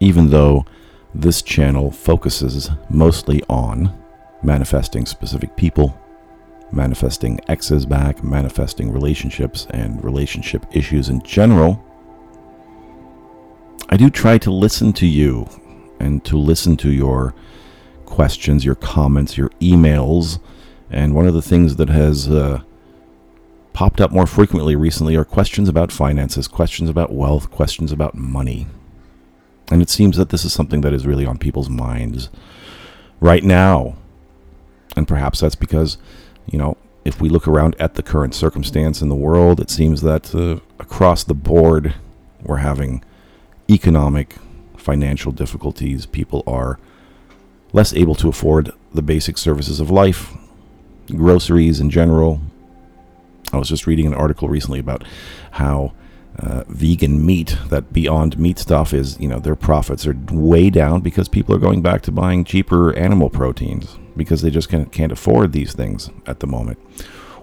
even though this channel focuses mostly on manifesting specific people, manifesting exes back, manifesting relationships and relationship issues in general, I do try to listen to you and to listen to your questions, your comments, your emails. And one of the things that has popped up more frequently recently are questions about finances, questions about wealth, questions about money. And it seems that this is something that is really on people's minds right now. And perhaps that's because, you know, if we look around at the current circumstance in the world, it seems that across the board, we're having economic, financial difficulties. People are less able to afford the basic services of life, groceries in general. I was just reading an article recently about how vegan meat, that Beyond Meat stuff is, you know, their profits are way down because people are going back to buying cheaper animal proteins because they just can't afford these things at the moment.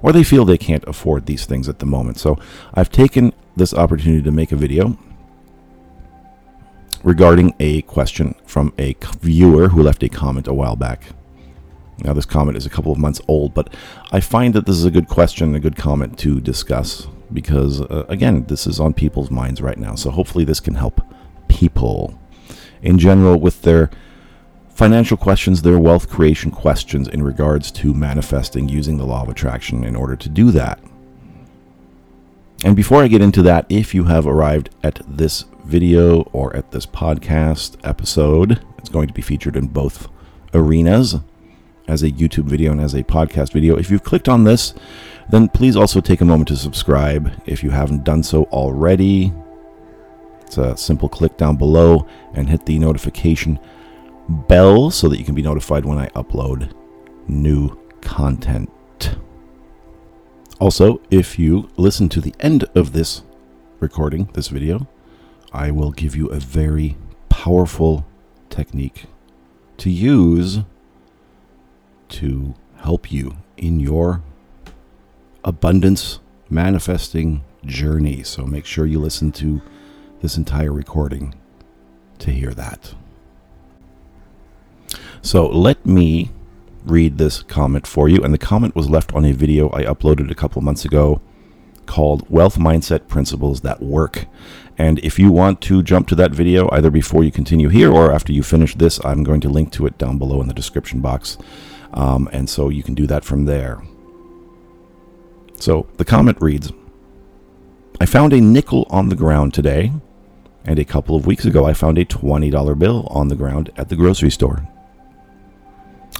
Or they feel they can't afford these things at the moment. So I've taken this opportunity to make a video regarding a question from a viewer who left a comment a while back. Now, this comment is a couple of months old, but I find that this is a good question, a good comment to discuss because, again, this is on people's minds right now. So hopefully this can help people in general with their financial questions, their wealth creation questions in regards to manifesting using the law of attraction in order to do that. And before I get into that, if you have arrived at this video or at this podcast episode, it's going to be featured in both arenas, as a YouTube video and as a podcast video. If you've clicked on this, then please also take a moment to subscribe if you haven't done so already. It's a simple click down below and hit the notification bell so that you can be notified when I upload new content. Also, if you listen to the end of this recording, this video, I will give you a very powerful technique to use to help you in your abundance manifesting journey. So make sure you listen to this entire recording to hear that. So let me read this comment for you. And the comment was left on a video I uploaded a couple months ago called Wealth Mindset Principles That Work. And if you want to jump to that video, either before you continue here or after you finish this, I'm going to link to it down below in the description box. And so you can do that from there. So the comment reads, I found a nickel on the ground today, and a couple of weeks ago I found a $20 bill on the ground at the grocery store.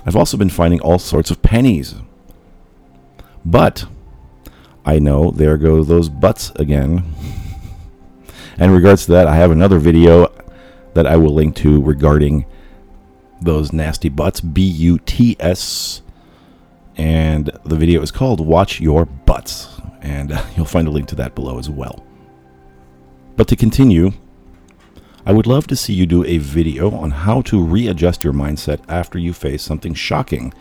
I've also been finding all sorts of pennies. But I know, there go those butts again. In regards to that, I have another video that I will link to regarding those nasty butts, B-U-T-S, and the video is called Watch Your Butts, and you'll find a link to that below as well. But to continue, I would love to see you do a video on how to readjust your mindset after you face something shocking,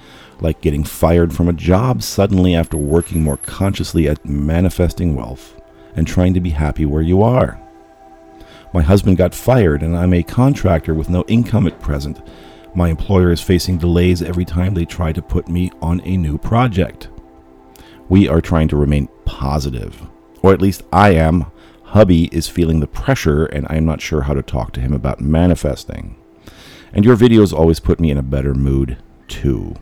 like getting fired from a job suddenly after working more consciously at manifesting wealth and trying to be happy where you are. My husband got fired and I'm a contractor with no income at present. My employer is facing delays every time they try to put me on a new project. We are trying to remain positive, or at least I am. Hubby is feeling the pressure and I'm not sure how to talk to him about manifesting. And your videos always put me in a better mood too.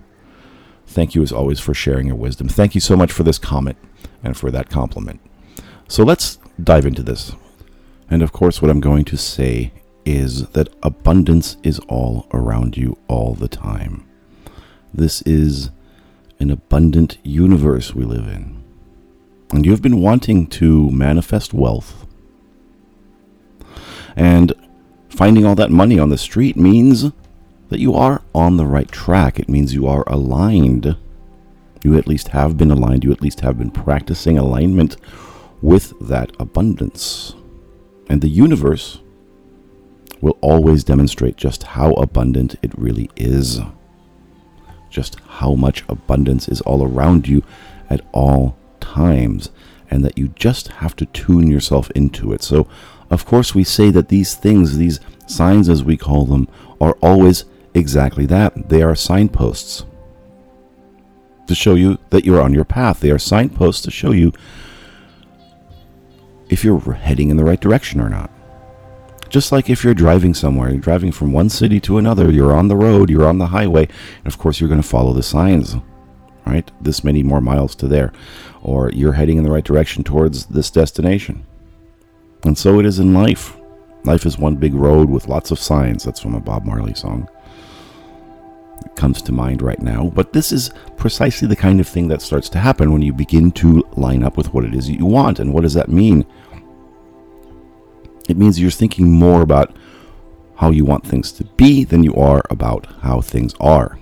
Thank you as always for sharing your wisdom. Thank you so much for this comment and for that compliment. So let's dive into this. And of course, what I'm going to say is that abundance is all around you all the time. This is an abundant universe we live in. And you've been wanting to manifest wealth. And finding all that money on the street means that you are on the right track. It means you are aligned. You at least have been aligned. You at least have been practicing alignment with that abundance. And the universe will always demonstrate just how abundant it really is. Just how much abundance is all around you at all times. and that you just have to tune yourself into it. So, of course, we say that these things, these signs as we call them, are always exactly that. They are signposts to show you that you're on your path. They are signposts to show you if you're heading in the right direction or not. Just like if you're driving somewhere, you're driving from one city to another, you're on the road, you're on the highway, and of course you're going to follow the signs, right? This many more miles to there, or you're heading in the right direction towards this destination. And so it is in life. Life is one big road with lots of signs. That's from a Bob Marley song. It comes to mind right now. But this is precisely the kind of thing that starts to happen when you begin to line up with what it is you want. And what does that mean? It means you're thinking more about how you want things to be than you are about how things are.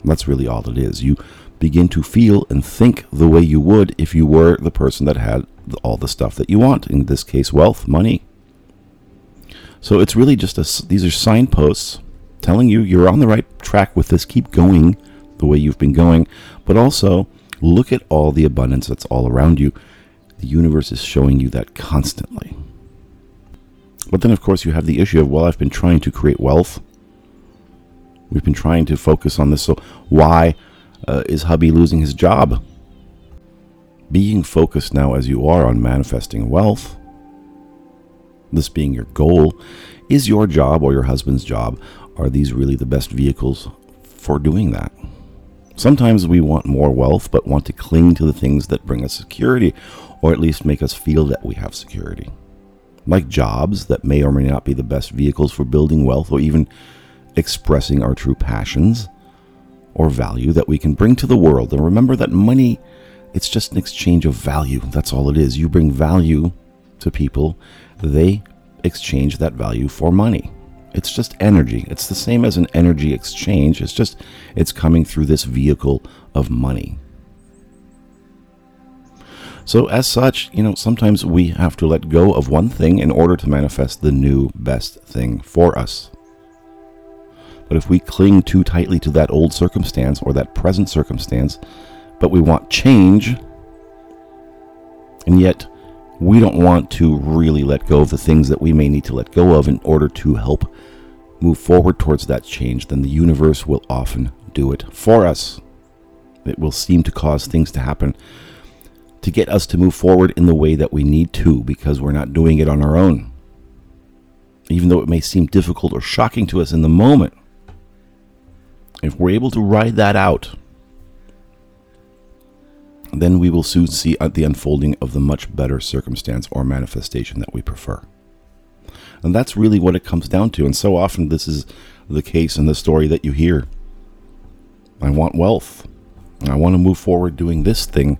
And that's really all it is. You begin to feel and think the way you would if you were the person that had all the stuff that you want. In this case, wealth, money. So it's really just these are signposts telling you you're on the right track with this. Keep going the way you've been going. But also, look at all the abundance that's all around you. The universe is showing you that constantly. But then, of course, you have the issue of, well, I've been trying to create wealth. We've been trying to focus on this. So why is hubby losing his job? Being focused now, as you are, on manifesting wealth, this being your goal, is your job or your husband's job, are these really the best vehicles for doing that? Sometimes we want more wealth, but want to cling to the things that bring us security, or at least make us feel that we have security. Like jobs that may or may not be the best vehicles for building wealth or even expressing our true passions or value that we can bring to the world. And remember that money, it's just an exchange of value. That's all it is. You bring value to people. They exchange that value for money. It's just energy. It's the same as an energy exchange. It's just, it's coming through this vehicle of money. So as such, you know, sometimes we have to let go of one thing in order to manifest the new best thing for us. But if we cling too tightly to that old circumstance or that present circumstance, but we want change, and yet we don't want to really let go of the things that we may need to let go of in order to help move forward towards that change, then the universe will often do it for us. It will seem to cause things to happen to get us to move forward in the way that we need to, because we're not doing it on our own. Even though it may seem difficult or shocking to us in the moment, if we're able to ride that out, then we will soon see the unfolding of the much better circumstance or manifestation that we prefer. And that's really what it comes down to. And so often this is the case in the story that you hear. I want wealth. I want to move forward doing this thing,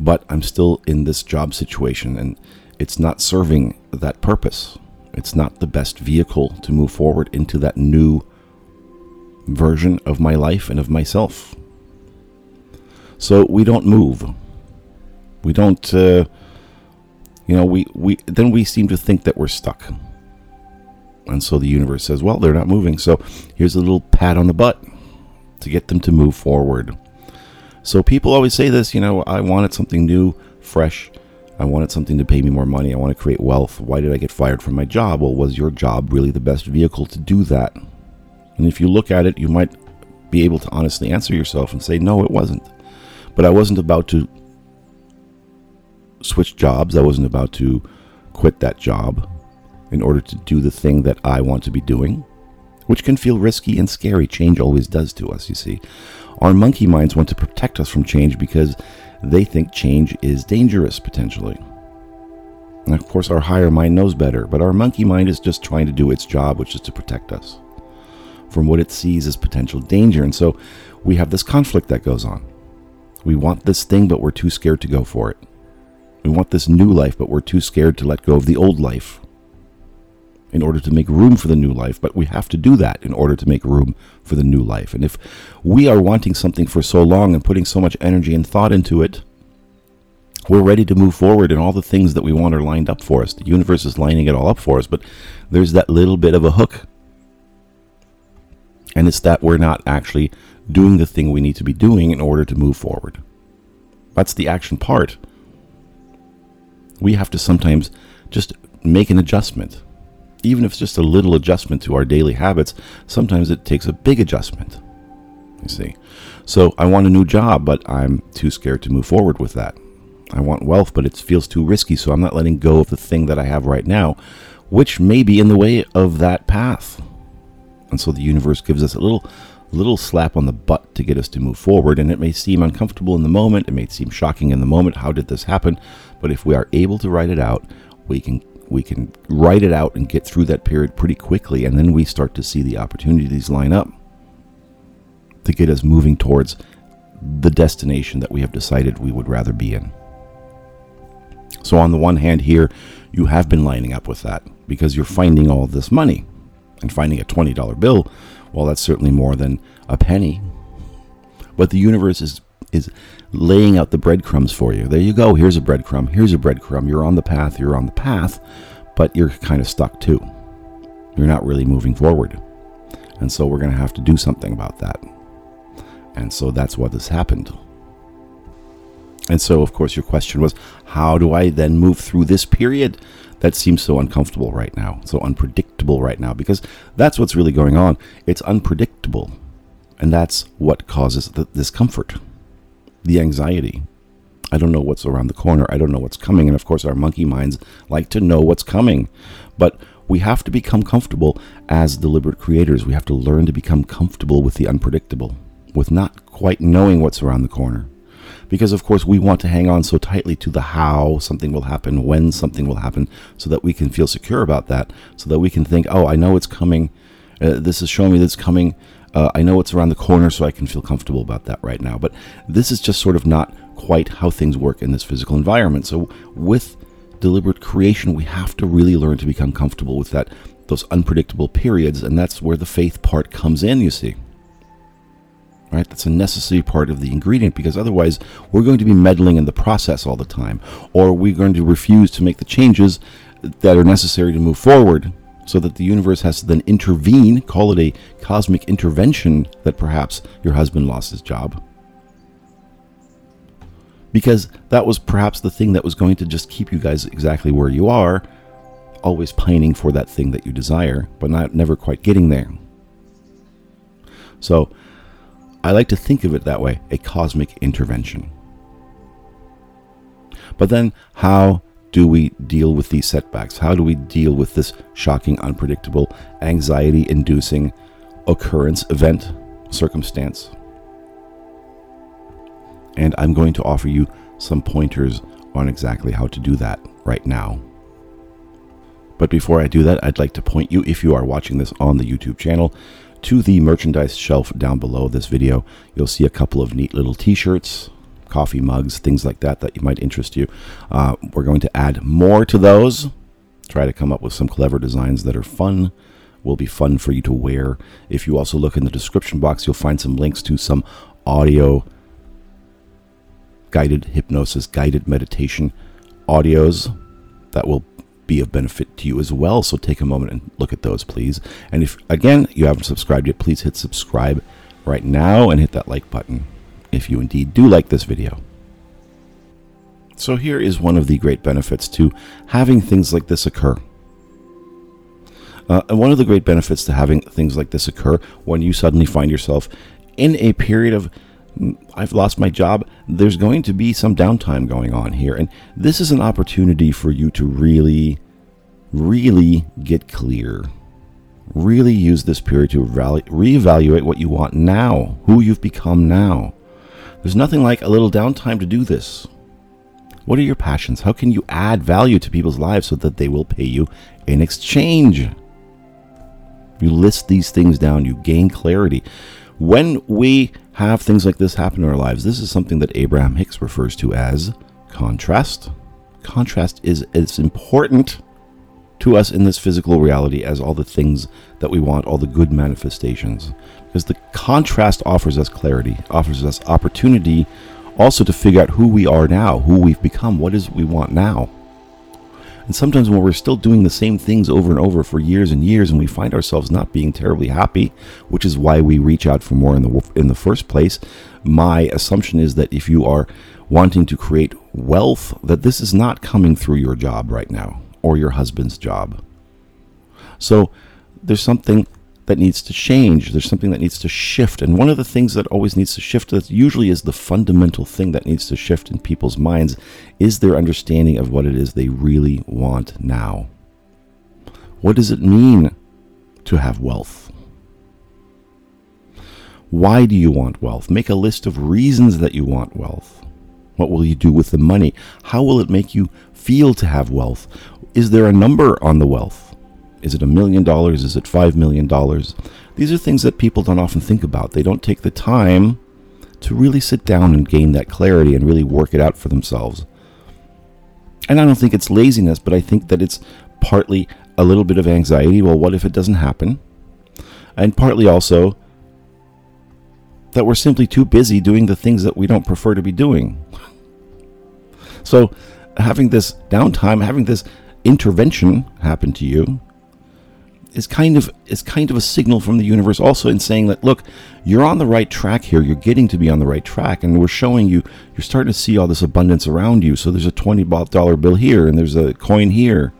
but I'm still in this job situation and it's not serving that purpose. It's not the best vehicle to move forward into that new version of my life and of myself. So we don't move. We don't, then we seem to think that we're stuck. And so the universe says, well, they're not moving. So here's a little pat on the butt to get them to move forward. So people always say this, you know, I wanted something new, fresh. I wanted something to pay me more money. I want to create wealth. Why did I get fired from my job? Well, was your job really the best vehicle to do that? And if you look at it, you might be able to honestly answer yourself and say, no, it wasn't. But I wasn't about to switch jobs. I wasn't about to quit that job in order to do the thing that I want to be doing, which can feel risky and scary. Change always does to us, you see. Our monkey minds want to protect us from change because they think change is dangerous, potentially. And of course, our higher mind knows better, but our monkey mind is just trying to do its job, which is to protect us from what it sees as potential danger. And so we have this conflict that goes on. We want this thing, but we're too scared to go for it. We want this new life, but we're too scared to let go of the old life in order to make room for the new life. But we have to do that in order to make room for the new life. And if we are wanting something for so long and putting so much energy and thought into it, we're ready to move forward and all the things that we want are lined up for us. The universe is lining it all up for us, but there's that little bit of a hook. And it's that we're not actually doing the thing we need to be doing in order to move forward. That's the action part. we have to sometimes just make an adjustment. Even if it's just a little adjustment to our daily habits, sometimes it takes a big adjustment, you see. So I want a new job, but I'm too scared to move forward with that. I want wealth, but it feels too risky, so I'm not letting go of the thing that I have right now, which may be in the way of that path. And so the universe gives us a little slap on the butt to get us to move forward, and it may seem uncomfortable in the moment, it may seem shocking in the moment, how did this happen? But if we are able to write it out, we can write it out and get through that period pretty quickly, and then we start to see the opportunities line up to get us moving towards the destination that we have decided we would rather be in. So on the one hand here, you have been lining up with that because you're finding all this money, and finding a $20 bill, well, that's certainly more than a penny, but the universe is laying out the breadcrumbs for you. There you go. Here's a breadcrumb. Here's a breadcrumb. You're on the path, but you're kind of stuck too. You're not really moving forward. And so we're going to have to do something about that. And so that's what has happened. And so, of course, your question was, how do I then move through this period that seems so uncomfortable right now, so unpredictable right now? Because that's what's really going on. It's unpredictable. And that's what causes the discomfort, the anxiety. I don't know what's around the corner. I don't know what's coming. And of course, our monkey minds like to know what's coming. But we have to become comfortable as deliberate creators. We have to learn to become comfortable with the unpredictable, with not quite knowing what's around the corner. Because, of course, we want to hang on so tightly to the how something will happen, when something will happen, so that we can feel secure about that, so that we can think, oh, I know it's coming. This is showing me that it's coming. I know it's around the corner, so I can feel comfortable about that right now. But this is just sort of not quite how things work in this physical environment. So with deliberate creation, we have to really learn to become comfortable with that, those unpredictable periods. And that's where the faith part comes in, you see. Right? That's a necessary part of the ingredient, because otherwise we're going to be meddling in the process all the time, or we're going to refuse to make the changes that are necessary to move forward, so that the universe has to then intervene, call it a cosmic intervention, that perhaps your husband lost his job. Because that was perhaps the thing that was going to just keep you guys exactly where you are, always pining for that thing that you desire, but never quite getting there. So I like to think of it that way, a cosmic intervention. But then how do we deal with these setbacks? How do we deal with this shocking, unpredictable, anxiety-inducing occurrence, event, circumstance? And I'm going to offer you some pointers on exactly how to do that right now. But before I do that, I'd like to point you, if you are watching this on the YouTube channel, to the merchandise shelf down below this video. You'll see a couple of neat little t-shirts, coffee mugs, things like that that might interest you. We're going to add more to those. Try to come up with some clever designs that are fun, will be fun for you to wear. If you also look in the description box, you'll find some links to some audio guided hypnosis, guided meditation audios that will be of benefit to you as well. So take a moment and look at those, please. And if, again, you haven't subscribed yet, please hit subscribe right now and hit that like button if you indeed do like this video. So here is one of the great benefits to having things like this occur. And one of the great benefits to having things like this occur when you suddenly find yourself in a period of I've lost my job, there's going to be some downtime going on here. And this is an opportunity for you to really, really get clear. Really use this period to reevaluate what you want now, who you've become now. There's nothing like a little downtime to do this. What are your passions? How can you add value to people's lives so that they will pay you in exchange? You list these things down, you gain clarity. When we have things like this happen in our lives, this is something that Abraham Hicks refers to as contrast. Contrast is as important to us in this physical reality as all the things that we want, all the good manifestations. Because the contrast offers us clarity, offers us opportunity also to figure out who we are now, who we've become, what is we want now. And sometimes when we're still doing the same things over and over for years and years, and we find ourselves not being terribly happy, which is why we reach out for more in the first place, my assumption is that if you are wanting to create wealth, that this is not coming through your job right now or your husband's job. So there's something that needs to change. There's something that needs to shift. And one of the things that always needs to shift, that usually is the fundamental thing that needs to shift in people's minds, is their understanding of what it is they really want now. What does it mean to have wealth? Why do you want wealth? Make a list of reasons that you want wealth. What will you do with the money? How will it make you feel to have wealth? Is there a number on the wealth? Is it $1 million? Is it $5 million? These are things that people don't often think about. They don't take the time to really sit down and gain that clarity and really work it out for themselves. And I don't think it's laziness, but I think that it's partly a little bit of anxiety. Well, what if it doesn't happen? And partly also that we're simply too busy doing the things that we don't prefer to be doing. So having this downtime, having this intervention happen to you, is kind of a signal from the universe also, in saying that, look, you're on the right track here. You're getting to be on the right track, and we're showing you, you're starting to see all this abundance around you. So there's a $20 bill here, and there's a coin here,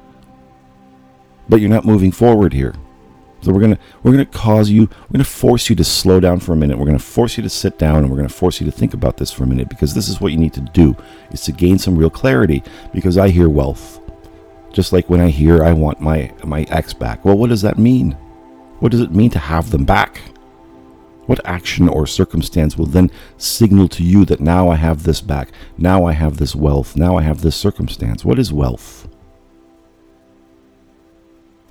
but you're not moving forward here. So we're going to force you to slow down for a minute. We're going to force you to sit down, and we're going to force you to think about this for a minute, because this is what you need to do, is to gain some real clarity. Because I hear wealth, just like when I hear I want my ex back. Well, what does that mean? What does it mean to have them back? What action or circumstance will then signal to you that now I have this back, now I have this wealth, now I have this circumstance? What is wealth?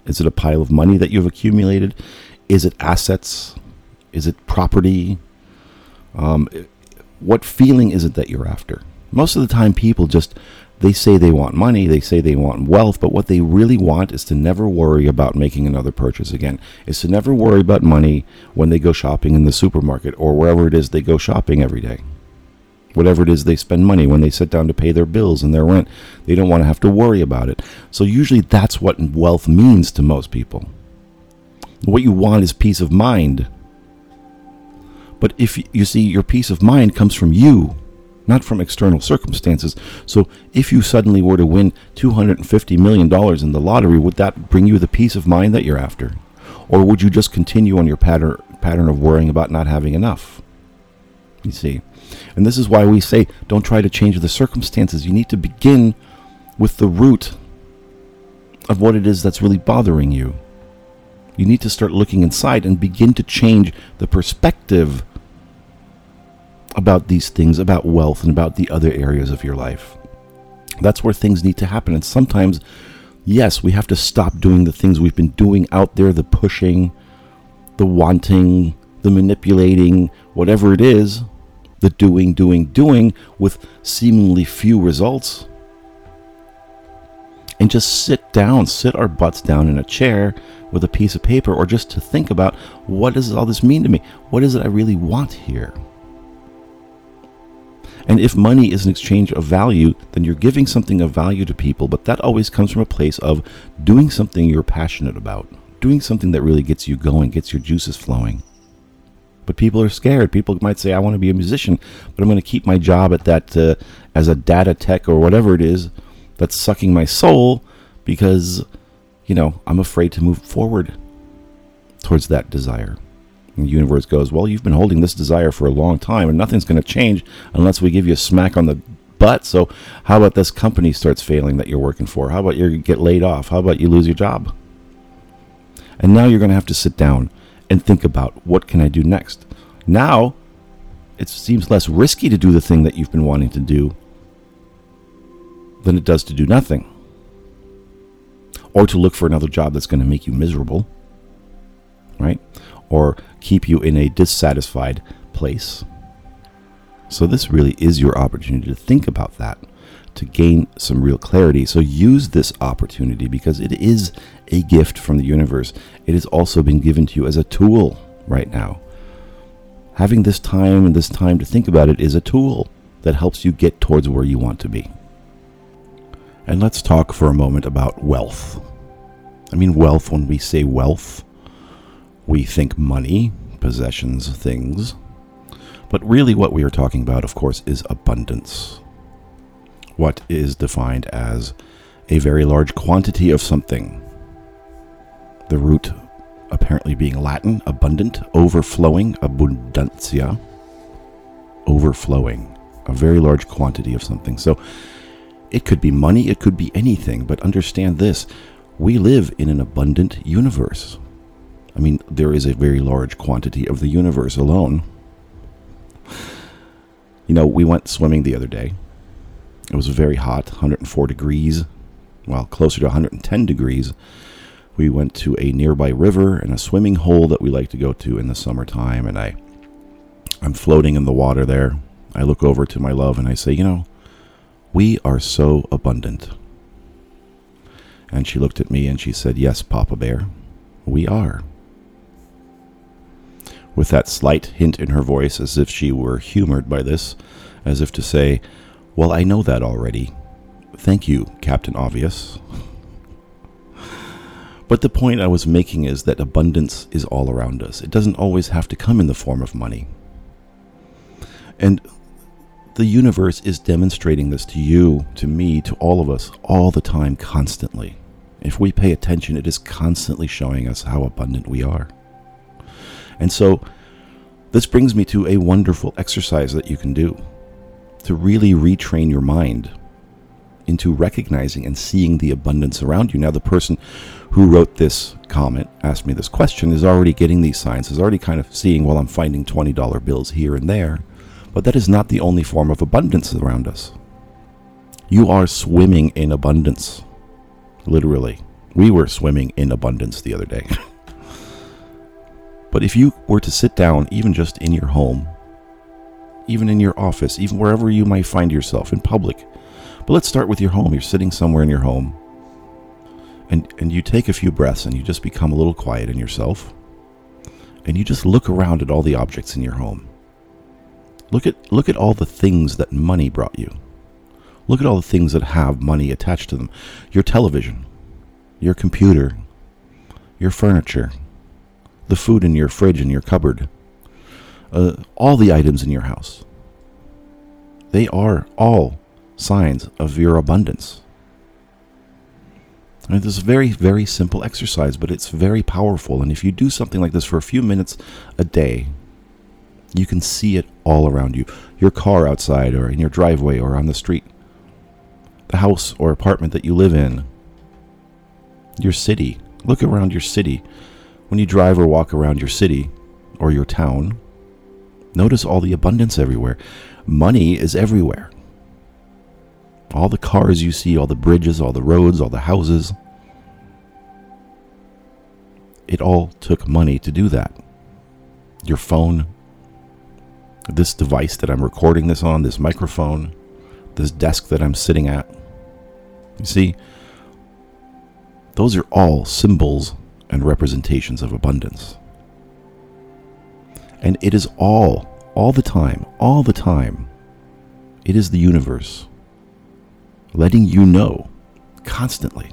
Is it a pile of money that you've accumulated? Is it assets? Is it property? What feeling is it that you're after? Most of the time people they say they want money, they say they want wealth, but what they really want is to never worry about making another purchase again, is to never worry about money when they go shopping in the supermarket or wherever it is they go shopping every day. Whatever it is they spend money, when they sit down to pay their bills and their rent, they don't want to have to worry about it. So usually that's what wealth means to most people. What you want is peace of mind. But if you see, your peace of mind comes from you, not from external circumstances. So if you suddenly were to win $250 million in the lottery, would that bring you the peace of mind that you're after? Or would you just continue on your pattern of worrying about not having enough? You see? And this is why we say, don't try to change the circumstances. You need to begin with the root of what it is that's really bothering you. You need to start looking inside and begin to change the perspective about these things, about wealth, and about the other areas of your life. That's where things need to happen. And sometimes, yes, we have to stop doing the things we've been doing out there, the pushing, the wanting, the manipulating, whatever it is, the doing with seemingly few results. And just sit our butts down in a chair with a piece of paper, or just to think about, what does all this mean to me? What is it I really want here? And if money is an exchange of value, then you're giving something of value to people, but that always comes from a place of doing something you're passionate about, doing something that really gets you going, gets your juices flowing. But people are scared. People might say, I want to be a musician, but I'm going to keep my job at that as a data tech or whatever it is that's sucking my soul, because, you know, I'm afraid to move forward towards that desire. And the universe goes, well, you've been holding this desire for a long time, and nothing's going to change unless we give you a smack on the butt. So how about this company starts failing that you're working for? How about you get laid off? How about you lose your job? And now you're going to have to sit down and think about, what can I do next? Now it seems less risky to do the thing that you've been wanting to do than it does to do nothing, or to look for another job that's going to make you miserable, right? Or keep you in a dissatisfied place. So this really is your opportunity to think about that, to gain some real clarity. So use this opportunity, because it is a gift from the universe. It has also been given to you as a tool right now. Having this time to think about it is a tool that helps you get towards where you want to be. And let's talk for a moment about wealth. I mean, wealth, when we say wealth, we think money, possessions, things. But really what we are talking about, of course, is abundance. What is defined as a very large quantity of something. The root apparently being Latin, abundant, overflowing, abundantia, overflowing, a very large quantity of something. So it could be money, it could be anything, but understand this, we live in an abundant universe. I mean, there is a very large quantity of the universe alone. You know, we went swimming the other day. It was very hot, 104 degrees, well, closer to 110 degrees. We went to a nearby river and a swimming hole that we like to go to in the summertime, and I'm floating in the water there. I look over to my love and I say, you know, we are so abundant. And she looked at me and she said, yes, Papa Bear, we are. With that slight hint in her voice, as if she were humored by this, as if to say, well, I know that already. Thank you, Captain Obvious. But the point I was making is that abundance is all around us. It doesn't always have to come in the form of money. And the universe is demonstrating this to you, to me, to all of us, all the time, constantly. If we pay attention, it is constantly showing us how abundant we are. And so, this brings me to a wonderful exercise that you can do to really retrain your mind into recognizing and seeing the abundance around you. Now, the person who wrote this comment, asked me this question, is already getting these signs, is already kind of seeing, well, I'm finding $20 bills here and there, but that is not the only form of abundance around us. You are swimming in abundance, literally. We were swimming in abundance the other day. But if you were to sit down, even just in your home, even in your office, even wherever you might find yourself, in public, but let's start with your home. You're sitting somewhere in your home, and you take a few breaths and you just become a little quiet in yourself, and you just look around at all the objects in your home. Look at all the things that money brought you. Look at all the things that have money attached to them. Your television, your computer, your furniture, the food in your fridge and your cupboard, all the items in your house. They are all signs of your abundance. And this is a very, very simple exercise, but it's very powerful. And if you do something like this for a few minutes a day, you can see it all around you. Your car outside, or in your driveway, or on the street. The house or apartment that you live in. Your city. Look around your city. When you drive or walk around your city or your town, notice all the abundance everywhere. Money is everywhere. All the cars you see, all the bridges, all the roads, all the houses. It all took money to do that. Your phone, this device that I'm recording this on, this microphone, this desk that I'm sitting at. You see, those are all symbols and representations of abundance. And it is all the time, it is the universe letting you know constantly,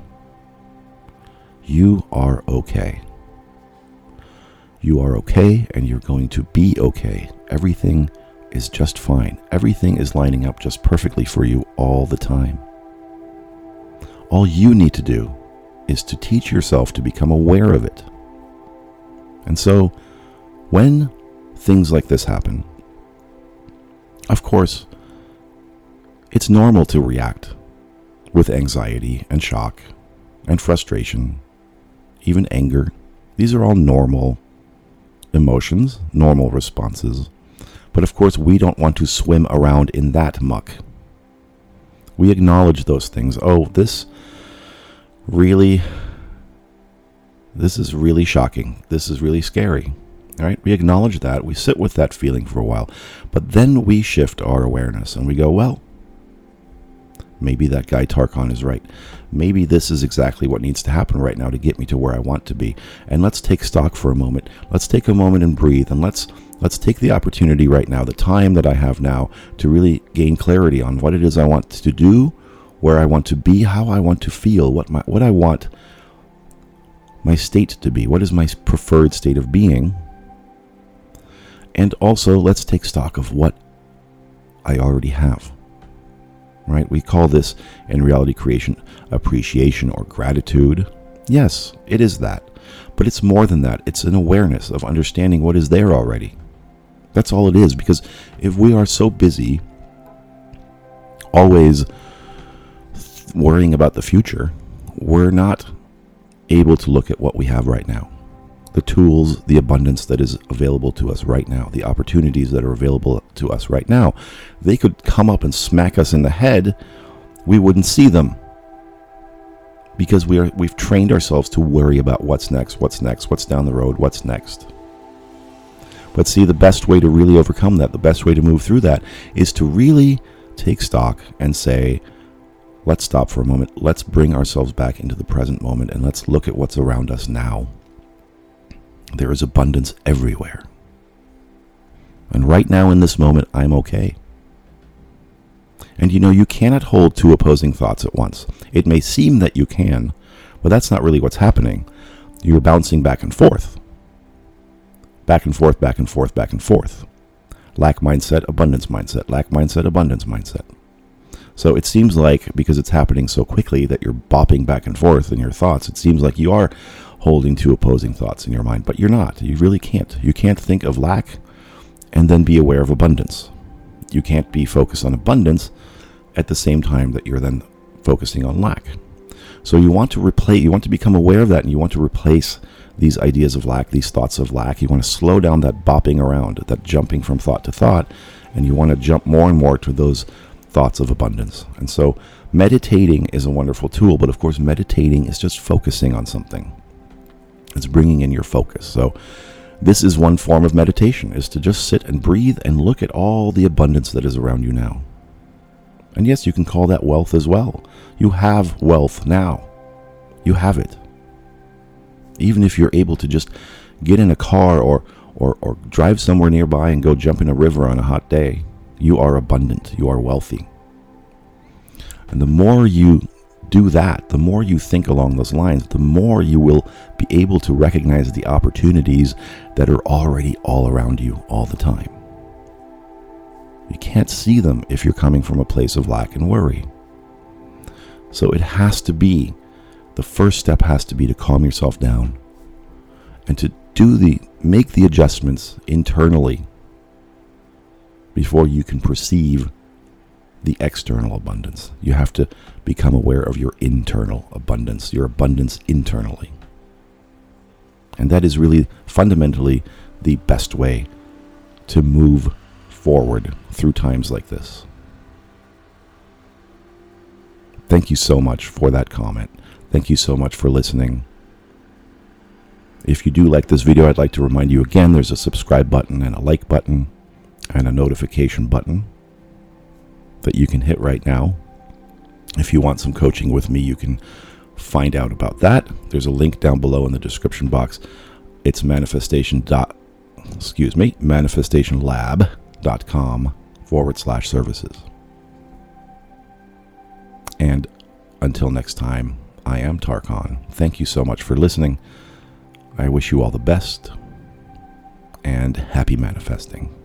you are okay. You are okay, and you're going to be okay. Everything is just fine. Everything is lining up just perfectly for you all the time. All you need to do is to teach yourself to become aware of it. And so, when things like this happen, of course, it's normal to react with anxiety and shock and frustration, even anger. These are all normal emotions, normal responses. But of course, we don't want to swim around in that muck. We acknowledge those things. Oh, this is really shocking. This is really scary. All right? We acknowledge that. We sit with that feeling for a while. But then we shift our awareness and we go, well, maybe that guy Tarkon is right. Maybe this is exactly what needs to happen right now to get me to where I want to be. And let's take stock for a moment. Let's take a moment and breathe. And let's take the opportunity right now, the time that I have now, to really gain clarity on what it is I want to do, where I want to be, how I want to feel, what I want my state to be, what is my preferred state of being. And also, let's take stock of what I already have. Right? We call this, in reality creation, appreciation or gratitude. Yes, it is that. But it's more than that. It's an awareness of understanding what is there already. That's all it is. Because if we are so busy always worrying about the future, we're not able to look at what we have right now. The tools, the abundance that is available to us right now, the opportunities that are available to us right now. They could come up and smack us in the head. We wouldn't see them because we've trained ourselves to worry about what's next, what's down the road, what's next. But see, the best way to really overcome that, the best way to move through that is to really take stock and say, let's stop for a moment. Let's bring ourselves back into the present moment and let's look at what's around us now. There is abundance everywhere. And right now in this moment, I'm okay. And you know, you cannot hold two opposing thoughts at once. It may seem that you can, but that's not really what's happening. You're bouncing back and forth. Back and forth, back and forth, back and forth. Lack mindset, abundance mindset. Lack mindset, abundance mindset. So it seems like, because it's happening so quickly that you're bopping back and forth in your thoughts, it seems like you are holding two opposing thoughts in your mind, but you're not. You really can't. You can't think of lack and then be aware of abundance. You can't be focused on abundance at the same time that you're then focusing on lack. So you want to replace, you want to become aware of that, and you want to replace these ideas of lack, these thoughts of lack. You want to slow down that bopping around, that jumping from thought to thought, and you want to jump more and more to those thoughts of abundance. And so meditating is a wonderful tool, but of course meditating is just focusing on something. It's bringing in your focus. So this is one form of meditation, is to just sit and breathe and look at all the abundance that is around you now. And yes, you can call that wealth as well. You have wealth now. You have it. Even if you're able to just get in a car or drive somewhere nearby and go jump in a river on a hot day, you are abundant. You are wealthy. And the more you do that, the more you think along those lines, the more you will be able to recognize the opportunities that are already all around you all the time. You can't see them if you're coming from a place of lack and worry. So it has to be, the first step has to be to calm yourself down and to make the adjustments internally before you can perceive the external abundance. You have to become aware of your internal abundance, your abundance internally. And that is really fundamentally the best way to move forward through times like this. Thank you so much for that comment. Thank you so much for listening. If you do like this video, I'd like to remind you again, there's a subscribe button and a like button and a notification button that you can hit right now. If you want some coaching with me, you can find out about that. There's a link down below in the description box. It's manifestationlab.com/services. And until next time, I am Tarkon. Thank you so much for listening. I wish you all the best and happy manifesting.